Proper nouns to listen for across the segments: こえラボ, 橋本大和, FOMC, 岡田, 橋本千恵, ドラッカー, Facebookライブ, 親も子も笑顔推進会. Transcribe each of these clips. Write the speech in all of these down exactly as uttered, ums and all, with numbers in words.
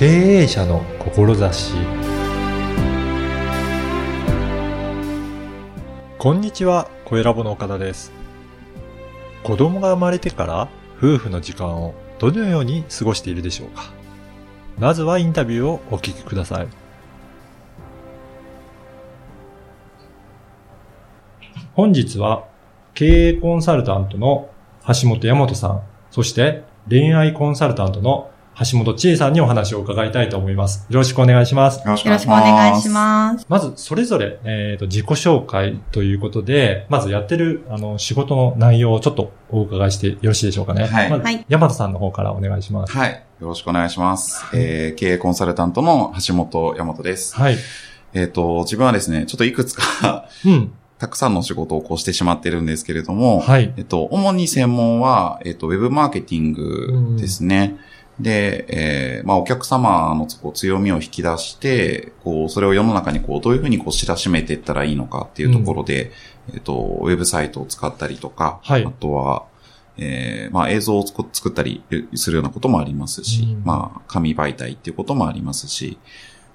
経営者の志。こんにちは、小ラボの岡田です。子供が生まれてから夫婦の時間をどのように過ごしているでしょうか。まずはインタビューをお聞きください。本日は経営コンサルタントの橋本大和さん、そして恋愛コンサルタントの橋本千恵さんにお話を伺いたいと思います。よろしくお願いします。よろしくお願いします。まず、それぞれ、えーと、自己紹介ということで、まずやってる、あの、仕事の内容をちょっとお伺いしてよろしいでしょうかね。はい。まず、はい、大和さんの方からお願いします。はい。よろしくお願いします。えー、経営コンサルタントの橋本大和です。はい。えっと、自分はですね、ちょっといくつか、うん。たくさんの仕事をこうしてしまってるんですけれども、はい。えっと、主に専門は、えっと、ウェブマーケティングですね。うん、で、えー、まあ、お客様のこう強みを引き出して、こう、それを世の中にこう、どういうふうにこう、知らしめていったらいいのかっていうところで、うん、えっと、ウェブサイトを使ったりとか、はい。あとは、えー、まあ、映像を作ったりするようなこともありますし、うん、まあ、紙媒体っていうこともありますし、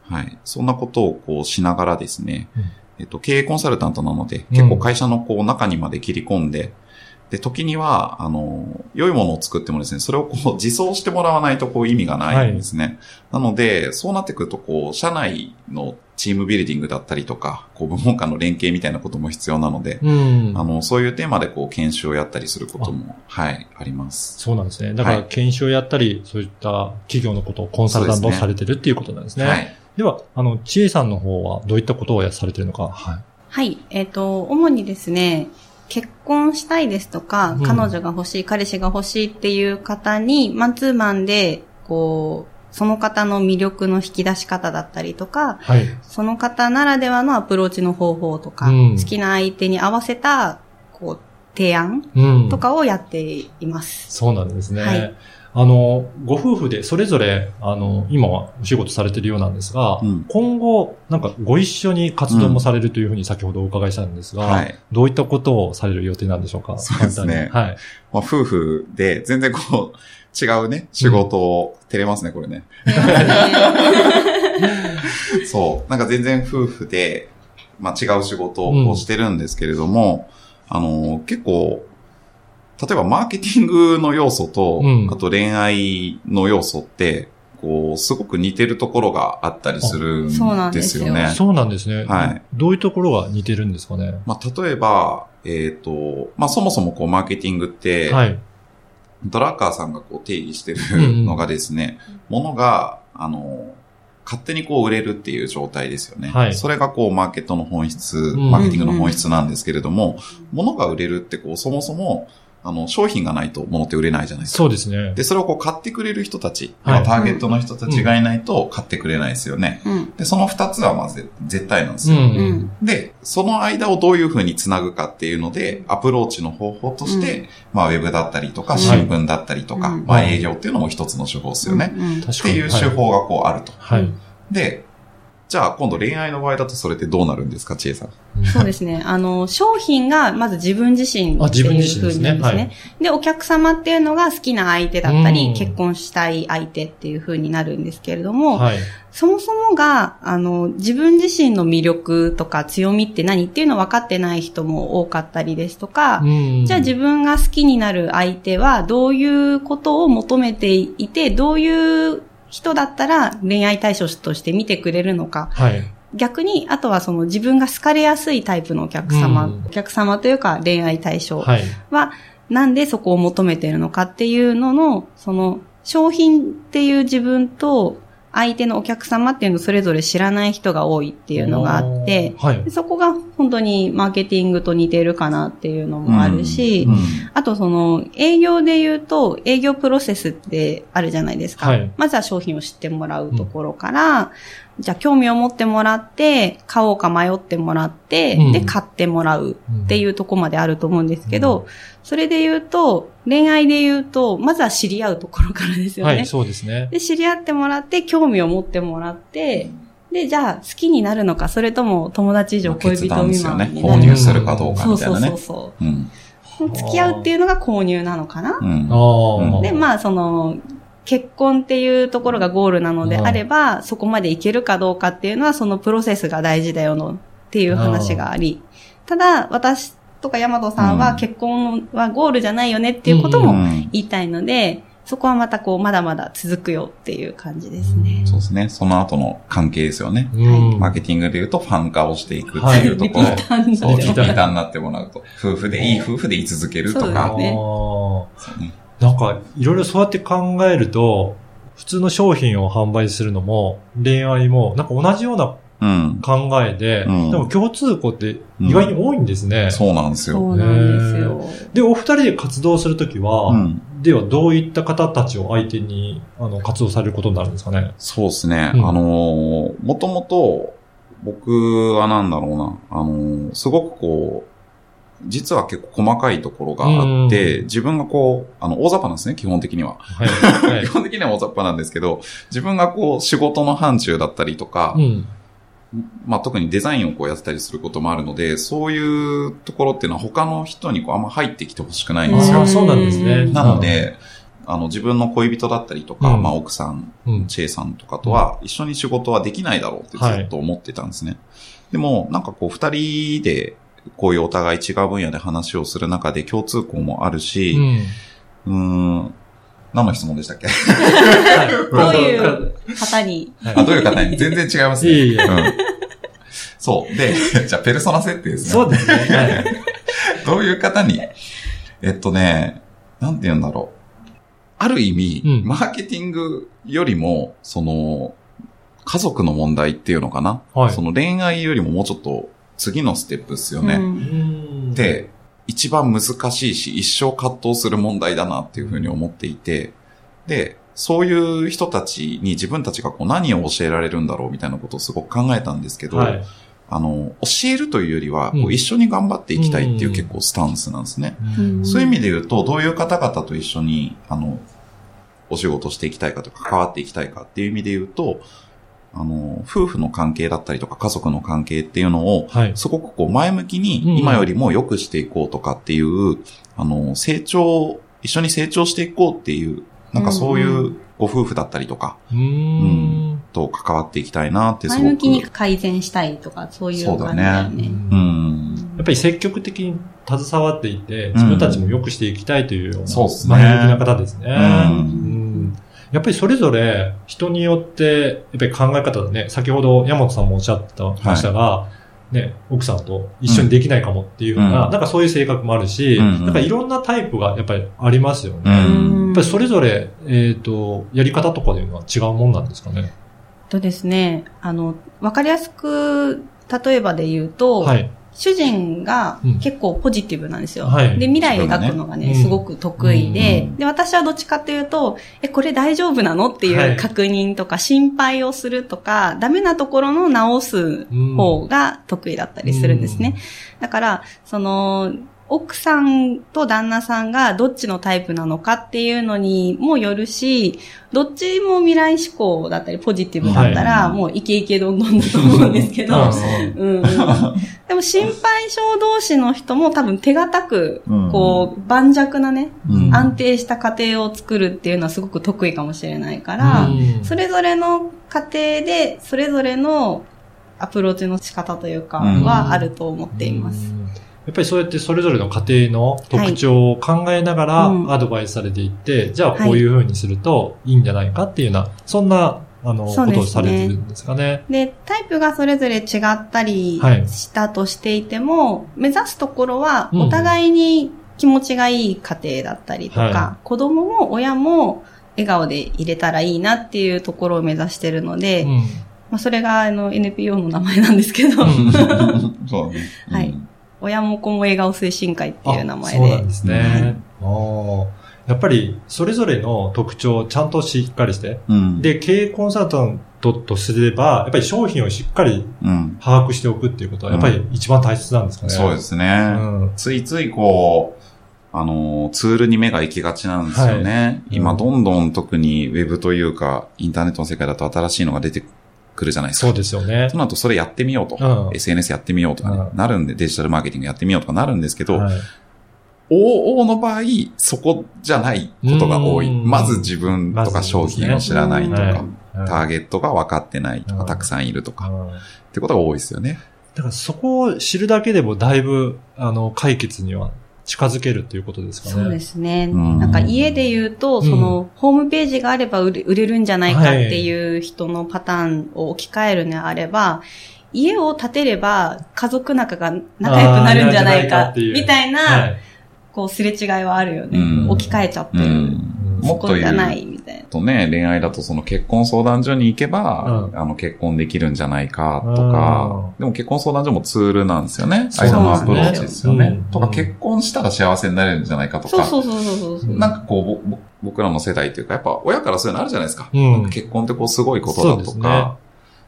はい。そんなことをこう、しながらですね、うん、えっと、経営コンサルタントなので、結構会社のこう中にまで切り込んで、うん、で、時には、あの、良いものを作ってもですね、それをこう、自走してもらわないとこう、意味がないんですね。はい、なので、そうなってくると、こう、社内のチームビルディングだったりとか、こう、部門間の連携みたいなことも必要なので、うん、あの、そういうテーマでこう、研修をやったりすることも、はい、あります。そうなんですね。だから、研修をやったり、はい、そういった企業のことをコンサルタントをされてるっていうことなんですね。はい。では、あの、千恵さんの方はどういったことをされているのか。はい。はい。えっと、主にですね、結婚したいですとか、うん、彼女が欲しい、彼氏が欲しいっていう方に、マンツーマンで、こう、その方の魅力の引き出し方だったりとか、はい、その方ならではのアプローチの方法とか、うん、好きな相手に合わせた、こう、提案とかをやっています。うん、そうなんですね。はい。あの、ご夫婦でそれぞれ、あの、今はお仕事されているようなんですが、うん、今後、なんかご一緒に活動もされるというふうに先ほどお伺いしたんですが、うん、はい、どういったことをされる予定なんでしょうか。そうですね。はい。まあ、夫婦で全然こう、違うね、仕事を、うん、照れますね、これね。そう。なんか全然夫婦で、まあ違う仕事をしてるんですけれども、うん、あの、結構、例えばマーケティングの要素と、うん、あと恋愛の要素って、こう、すごく似てるところがあったりするんですよね。そうなんですね。はい。どういうところが似てるんですかね。まあ、例えば、えっと、まあ、そもそもこう、マーケティングって、はい、ドラッカーさんがこう定義してるのがですね、うんうん、ものが、あの、勝手にこう売れるっていう状態ですよね。はい。それがこうマーケットの本質、うん、マーケティングの本質なんですけれども、うん、ものが売れるってこう、そもそも、あの、商品がないと物って売れないじゃないですか。そうですね。で、それをこう買ってくれる人たち、はい、ターゲットの人たちがいないと買ってくれないですよね。うん、で、その二つはまず絶対なんですよ、うんうん。で、その間をどういうふうにつなぐかっていうので、アプローチの方法として、うん、まあ、ウェブだったりとか、新聞だったりとか、はい、まあ、営業っていうのも一つの手法ですよね。うんうん、っていう手法がこうあると。はい、で、じゃあ今度恋愛の場合だとそれってどうなるんですか、千恵さん。そうですね。あの、商品がまず自分自身っていう風にですね。自分自身ですね。はい。で、お客様っていうのが好きな相手だったり、結婚したい相手っていう風になるんですけれども、はい、そもそもが、あの、自分自身の魅力とか強みって何っていうのを分かってない人も多かったりですとか、うん、じゃあ自分が好きになる相手はどういうことを求めていて、どういう人だったら恋愛対象として見てくれるのか、はい、逆にあとはその自分が好かれやすいタイプのお客様、うん、お客様というか恋愛対象はなんでそこを求めているのかっていうのの、その商品っていう自分と相手のお客様っていうのをそれぞれ知らない人が多いっていうのがあって、はい、そこが本当にマーケティングと似てるかなっていうのもあるし、うんうん、あとその営業で言うと営業プロセスってあるじゃないですか、はい、まずは商品を知ってもらうところから、うん、じゃあ興味を持ってもらって買おうか迷ってもらって、うん、で買ってもらうっていうところまであると思うんですけど、うん、それで言うと恋愛で言うとまずは知り合うところからですよね。はい、そうですね。で知り合ってもらって興味を持ってもらって、うんで、じゃあ、好きになるのか、それとも友達以上恋人未満になるのか。購入するかどうかみたいなね。そうそうそう。うん、付き合うっていうのが購入なのかな、うん、で、まあ、その、結婚っていうところがゴールなのであれば、そこまでいけるかどうかっていうのはそのプロセスが大事だよのっていう話があり、ただ私とか大和さんは結婚はゴールじゃないよねっていうことも言いたいので、そこはまたこうまだまだ続くよっていう感じですね。そうですね。その後の関係ですよね。うん、マーケティングで言うとファン化をしていくっていうところ、はい、そうリピーターになってもらうと、夫婦でいい夫婦で居続けるとか、そうですね。そうね。なんかいろいろそうやって考えると、普通の商品を販売するのも恋愛もなんか同じような考えで、うん、でも共通項って意外に多いんですね。うん、そうなんですよ。そうなんですよ。でお二人で活動するときは、うんではどういった方たちを相手にあの活動されることになるんですかね。そうですね。うん、あのもともと僕はなんだろうなあのすごくこう実は結構細かいところがあって自分がこうあの大雑把なんですね基本的には、はいはい、基本的には大雑把なんですけど自分がこう仕事の範疇だったりとか、うんまあ、特にデザインをこうやってたりすることもあるので、そういうところっていうのは他の人にこうあんま入ってきてほしくないんですよ。あ、そうなんですね。なので、あの自分の恋人だったりとか、うん、まあ奥さん、うん、チェイさんとかとは一緒に仕事はできないだろうってずっと思ってたんですね。はい、でもなんかこう二人でこういうお互い違う分野で話をする中で共通項もあるし、うん、うーん何の質問でしたっけどういう方にあ、どういう方に全然違いますね。いいうん、そう。で、じゃあ、ペルソナ設定ですね。そうですね。どういう方にえっとね、なんて言うんだろう。ある意味、うん、マーケティングよりも、その、家族の問題っていうのかな、はい、その恋愛よりももうちょっと次のステップですよね。うんで一番難しいし、一生葛藤する問題だなっていうふうに思っていて、で、そういう人たちに自分たちがこう何を教えられるんだろうみたいなことをすごく考えたんですけど、はい、あの、教えるというよりは、うん、一緒に頑張っていきたいっていう結構スタンスなんですね。うん、そういう意味で言うと、どういう方々と一緒に、あの、お仕事していきたいかとか、関わっていきたいかっていう意味で言うと、あの、夫婦の関係だったりとか家族の関係っていうのを、はい、すごくこう前向きに今よりも良くしていこうとかっていう、うん、あの、成長、一緒に成長していこうっていう、なんかそういうご夫婦だったりとか、うんうん、と関わっていきたいなってすごく。前向きに改善したいとか、そういう感じだよね。そうだね。うん。やっぱり積極的に携わっていて、自分たちも良くしていきたいというような、そうですね。前向きな方ですね。うんうんやっぱりそれぞれ人によってやっぱり考え方だね。先ほど大和さんもおっしゃってましたが、はい、ね奥さんと一緒にできないかもっていうような、うん、なんかそういう性格もあるし、うんうん、なんかいろんなタイプがやっぱりありますよね。うん、やっぱりそれぞれえっとやり方とかでいうのは違うもんなんですかね。とですね、あのわかりやすく例えばで言うと、はい、主人が結構ポジティブなんですよ。うんはい、で、未来を描くのがね、すごく得意で、うん、で、私はどっちかというと、え、これ大丈夫なのっていう確認とか、心配をするとか、はい、ダメなところの直す方が得意だったりするんですね。うん、だから、その、奥さんと旦那さんがどっちのタイプなのかっていうのにもよるし、どっちも未来志向だったりポジティブだったらもうイケイケどんどんだと思うんですけど、うんうん、でも心配性同士の人も多分手堅くこう盤石なね、うん、安定した家庭を作るっていうのはすごく得意かもしれないから、うん、それぞれの家庭でそれぞれのアプローチの仕方というかはあると思っています。うんうんやっぱりそうやってそれぞれの家庭の特徴を考えながらアドバイスされていって、はいうん、じゃあこういう風にするといいんじゃないかっていうような、そんな、あの、ことをされてるんですかね。で、タイプがそれぞれ違ったりしたとしていても、はい、目指すところはお互いに気持ちがいい家庭だったりとか、うんはい、子供も親も笑顔でいれたらいいなっていうところを目指してるので、うんまあ、それがあの エヌピーオー の名前なんですけど。そうね。うん、はい。親も子も笑顔推進会っていう名前で。そうなんですね。はい、あやっぱりそれぞれの特徴をちゃんとしっかりして、うん、で、経営コンサルタントとすれば、やっぱり商品をしっかり把握しておくっていうことは、やっぱり一番大切なんですかね。うんうん、そうですね、うん。ついついこう、あの、ツールに目が行きがちなんですよね。はいうん、今、どんどん特にウェブというか、インターネットの世界だと新しいのが出てくる。来るじゃないですか。そうですよね。その後それやってみようと、うん、エスエヌエス やってみようとか、ねうん、なるんでデジタルマーケティングやってみようとかなるんですけど、はい、オーオー の場合、そこじゃないことが多い。まず自分とか商品を知らないとか、まずですね。はい。ターゲットが分かってないとか、たくさんいるとか、ってことが多いですよね。だからそこを知るだけでもだいぶ、あの、解決には近づけるということですかね。そうですね。うん、なんか家で言うと、その、うん、ホームページがあれば売れるんじゃないかっていう人のパターンを置き換えるのであれば、はい家を建てれば家族仲が仲良くなるんじゃないかみたいな、はい、こうすれ違いはあるよね。うん、置き換えちゃってる。うん、そこじゃないみたいな。とね、恋愛だとその結婚相談所に行けば、うん、あの結婚できるんじゃないかとか、でも結婚相談所もツールなんですよね。間のアプローチですよね。うん、とか結婚したら幸せになれるんじゃないかとか。そうそうそうそうそう。なんかこう僕らの世代というかやっぱ親からそういうのあるじゃないですか。うん、なんか結婚ってこうすごいことだとか。そうですね。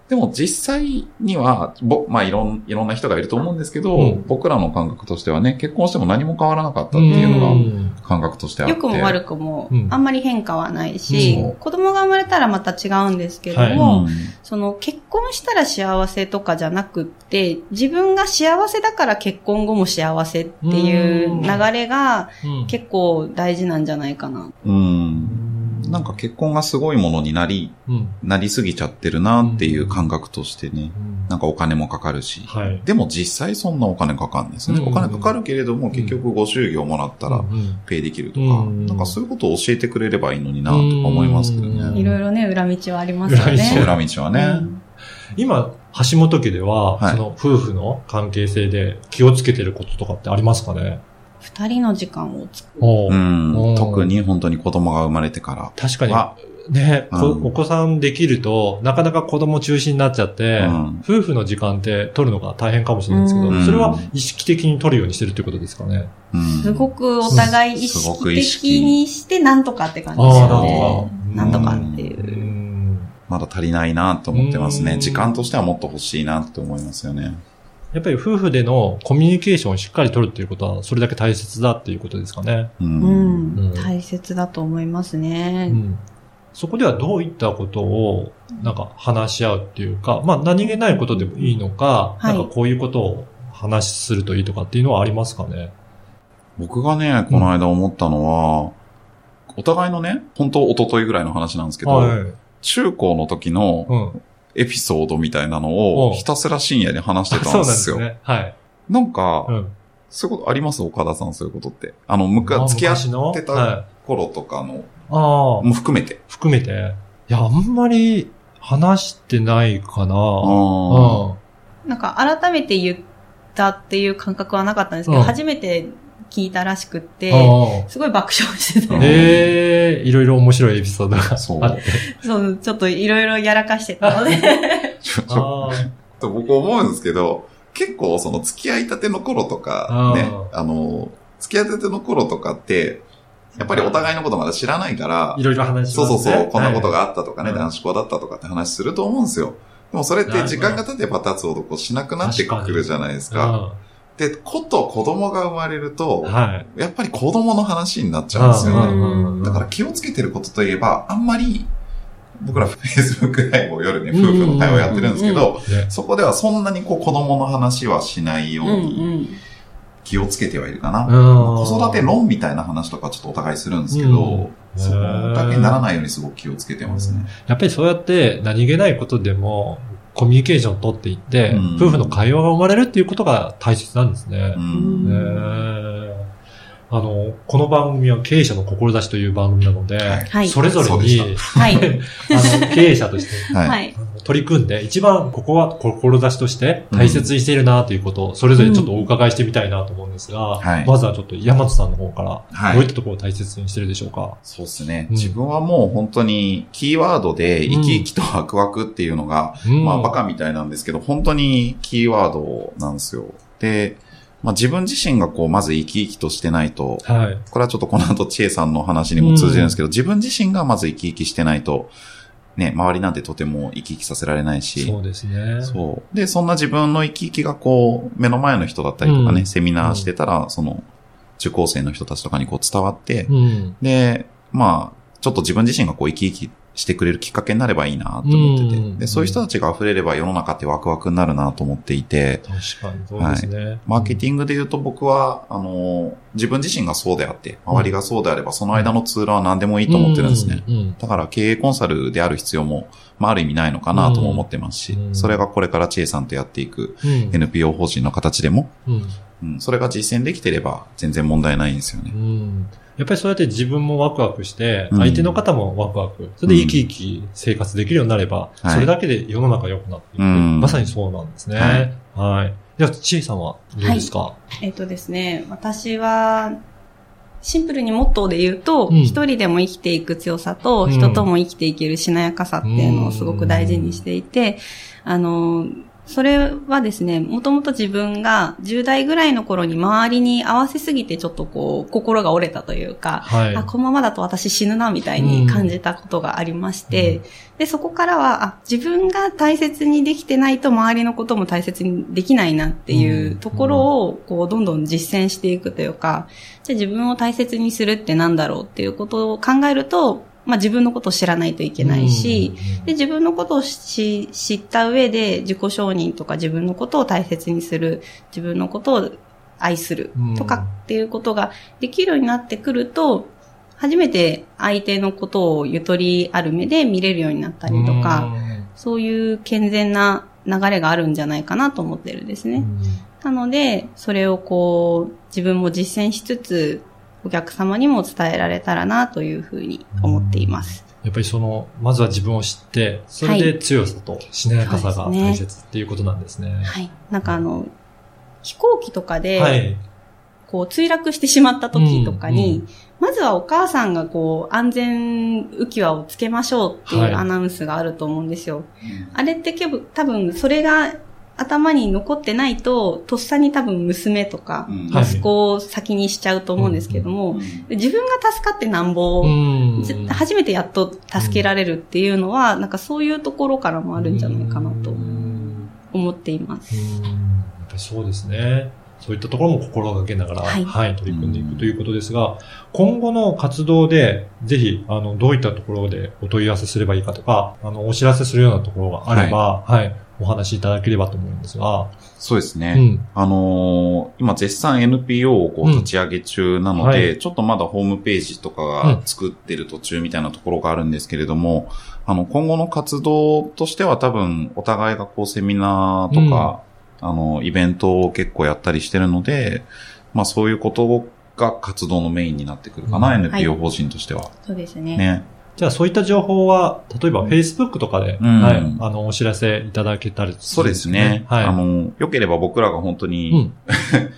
でも実際には、まあいろん、いろんな人がいると思うんですけど、うん、僕らの感覚としてはね、結婚しても何も変わらなかったっていうのが感覚としてあって。良くも悪くも、あんまり変化はないし、うん、子供が生まれたらまた違うんですけども、はい、その結婚したら幸せとかじゃなくって、自分が幸せだから結婚後も幸せっていう流れが結構大事なんじゃないかな。うんなんか結婚がすごいものになり、うん、なりすぎちゃってるなっていう感覚としてね、うん、なんかお金もかかるし、はい、でも実際そんなお金かかるんですね、うんうん。お金かかるけれども結局ご祝儀をもらったらペイできるとか、うんうん、なんかそういうことを教えてくれればいいのになとか思いますけどね。うん、いろいろね、裏道はありますよね。裏道はね。うん、今、橋本家では、はい、その夫婦の関係性で気をつけてることとかってありますかね？二人の時間を作る。うん、特に本当に子供が生まれてから。確かに。ね、うん、お子さんできると、なかなか子供中心になっちゃって、うん、夫婦の時間って取るのが大変かもしれないですけど、うん、それは意識的に取るようにしてるってことですかね。うん、すごくお互い意識的にして、なんとかって感じですよね。なんとかっていう。うんまだ足りないなと思ってますね。時間としてはもっと欲しいなって思いますよね。やっぱり夫婦でのコミュニケーションをしっかり取るっていうことはそれだけ大切だっていうことですかね。うん、うん、大切だと思いますね、うん。そこではどういったことをなんか話し合うっていうか、まあ何気ないことでもいいのか、はい、なんかこういうことを話しするといいとかっていうのはありますかね。僕がねこの間思ったのは、うん、お互いのね本当一昨日ぐらいの話なんですけど、はい、中高の時の、うんエピソードみたいなのをひたすら深夜に話してたんですよ。そうなんですね。はい。なんか、うん、そういうことあります？岡田さんそういうことって。あの、昔、付き合ってた頃とかの、はい、もう含めて。含めて。いや、あんまり話してないかな。あうん、なんか、改めて言ったっていう感覚はなかったんですけど、うん、初めて聞いたらしくって、すごい爆笑してた。ええー、いろいろ面白いエピソードがそうあって。そう、ちょっといろいろやらかしてたのでちょちょと僕思うんですけど、結構その付き合いたての頃とかね、あ, あの、付き合いたての頃とかって、やっぱりお互いのことまだ知らないから、いろいろ話します、ね、そうそうそう、こんなことがあったとかね、はい、男子校だったとかって話すると思うんですよ。でもそれって時間が経てば経つほどこうしなくなってくるじゃないですか。で、こと子供が生まれると、はい、やっぱり子供の話になっちゃうんですよね。だから気をつけてることといえば、あんまり、僕ら Facebook ライブを夜ね、夫婦の会話やってるんですけど、そこではそんなにこう子供の話はしないように気をつけてはいるかな。うんうん、子育て論みたいな話とかちょっとお互いするんですけど、うんそこだけにならないようにすごく気をつけてますね。やっぱりそうやって何気ないことでも、コミュニケーションを取っていって、うん、夫婦の会話が生まれるっていうことが大切なんですね。うんえー、あの、この番組は経営者の志という番組なので、はい、それぞれに、はい、あの経営者として、はい、取り組んで、一番ここは志として大切にしているなということを、それぞれちょっとお伺いしてみたいなと思うんですが、うん、まずはちょっと山津さんの方から、どういったところを大切にしているでしょうか、はい、そうですね、うん。自分はもう本当にキーワードで、生き生きとワクワクっていうのが、うん、まあバカみたいなんですけど、本当にキーワードなんですよ。で、まあ、自分自身がこう、まず生き生きとしてないと、はい、これはちょっとこの後、知恵さんの話にも通じるんですけど、うん、自分自身がまず生き生きしてないと、ね、周りなんてとても生き生きさせられないし、そうですね。そう。で、そんな自分の生き生きがこう、目の前の人だったりとかね、うん、セミナーしてたら、うん、その、受講生の人たちとかにこう伝わって、うん、で、まあ、ちょっと自分自身がこう、生き生きしてくれるきっかけになればいいなと思ってて、でそういう人たちが溢れれば世の中ってワクワクになるなと思っていて、確かにそうですね、はい、マーケティングで言うと僕はあの自分自身がそうであって周りがそうであればその間のツールは何でもいいと思ってるんですね、うんうんうん、だから経営コンサルである必要も、まあ、ある意味ないのかなとも思ってますし、うんうん、それがこれから知恵さんとやっていく エヌピーオー 法人の形でも、うんうん、それが実践できてれば全然問題ないんですよね、うん、やっぱりそうやって自分もワクワクして、相手の方もワクワク。それで生き生き生活できるようになれば、うん、それだけで世の中良くなっていく、はい。まさにそうなんですね。はい。はい、では、ちえさんはどうですか？はい、えっとですね、私は、シンプルにモットーで言うと、うん、一人でも生きていく強さと、人とも生きていけるしなやかさっていうのをすごく大事にしていて、あの、それはですね、もともと自分がじゅう代ぐらいの頃に周りに合わせすぎてちょっとこう心が折れたというか、はい、あ、このままだと私死ぬなみたいに感じたことがありまして、うん、で、そこからは、あ、自分が大切にできてないと周りのことも大切にできないなっていうところをこうどんどん実践していくというか、じゃあ自分を大切にするってなんだろうっていうことを考えると、まあ自分のことを知らないといけないし、で自分のことをし知った上で自己承認とか自分のことを大切にする、自分のことを愛するとかっていうことができるようになってくると、初めて相手のことをゆとりある目で見れるようになったりとか、そういう健全な流れがあるんじゃないかなと思ってるんですね。なので、それをこう自分も実践しつつ、お客様にも伝えられたらなというふうに思っています。やっぱりその、まずは自分を知って、それで強さとしなやかさが大切っていうことなんですね。はい。なんかあの、飛行機とかで、はい、こう墜落してしまった時とかに、うんうん、まずはお母さんがこう安全浮き輪をつけましょうっていうアナウンスがあると思うんですよ。はい、あれって結構多分それが、頭に残ってないと、とっさに多分娘とか、息子を先にしちゃうと思うんですけども、うんはい、自分が助かってなんぼ、うん、初めてやっと助けられるっていうのは、うん、なんかそういうところからもあるんじゃないかなと思っています。うんやっぱりそうですね。そういったところも心がけながら、はい、はい、取り組んでいくということですが、今後の活動で、ぜひ、あの、どういったところでお問い合わせすればいいかとか、あの、お知らせするようなところがあれば、はい、はいお話しいただければと思うんですが。そうですね。うん、あのー、今絶賛 エヌピーオー をこう立ち上げ中なので、うんはい、ちょっとまだホームページとかが作ってる途中みたいなところがあるんですけれども、うん、あの、今後の活動としては多分お互いがこうセミナーとか、うん、あの、イベントを結構やったりしてるので、まあそういうことが活動のメインになってくるかな、うん、エヌピーオー 法人としては。はい、そうですね。ねじゃあそういった情報は、例えば Facebook とかで、うんはい、あの、お知らせいただけたりするんですね。そうですね。はい。あの、良ければ僕らが本当に、うん、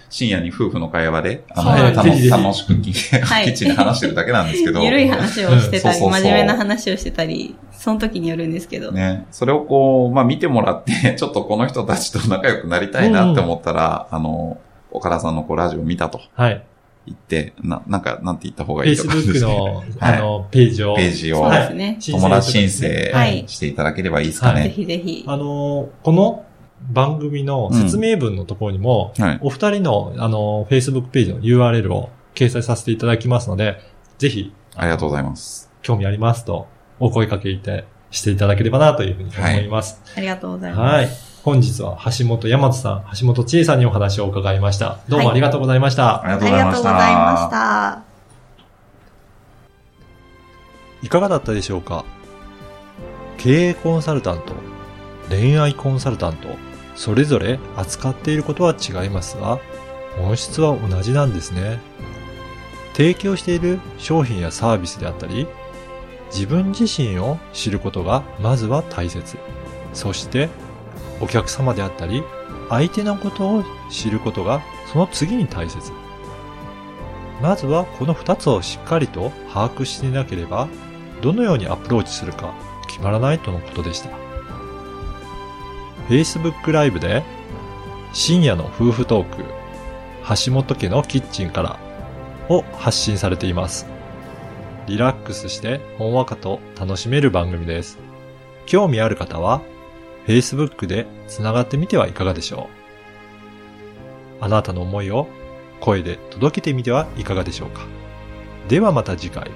深夜に夫婦の会話で、あの、はい、楽, 楽しく聞いて、はい、キッチンで話してるだけなんですけど。緩い話をしてたり、うん、そうそうそう真面目な話をしてたり、その時によるんですけど。ね。それをこう、まあ見てもらって、ちょっとこの人たちと仲良くなりたいなって思ったら、うんうん、あの、岡田さんのこうラジオ見たと。はい。言って、な、なんか、なんて言った方がいいとかですね。Facebook の、はい、あの、ページを。ページを。そうですね。友達申請していただければいいですかね。はいはい、ぜひぜひ。あの、この番組の説明文のところにも、うんはい、お二人の、あの、Facebook ページの ユーアールエル を掲載させていただきますので、ぜひ。ありがとうございます。興味ありますと、お声掛けいて、していただければなというふうに思います。はい、ありがとうございます。はい。本日は橋本大和さん、橋本千恵さんにお話を伺いました。どうもありがとうございました。はい、ありがとうございました。いかがだったでしょうか。経営コンサルタント、恋愛コンサルタント、それぞれ扱っていることは違いますが、本質は同じなんですね。提供している商品やサービスであったり、自分自身を知ることがまずは大切。そして、お客様であったり相手のことを知ることがその次に大切。まずはこのふたつをしっかりと把握していなければどのようにアプローチするか決まらないとのことでした。 Facebook ライブで深夜の夫婦トーク橋本家のキッチンからを発信されています。リラックスしてほんわかと楽しめる番組です。興味ある方はFacebook でつながってみてはいかがでしょう。あなたの思いを声で届けてみてはいかがでしょうか。ではまた次回。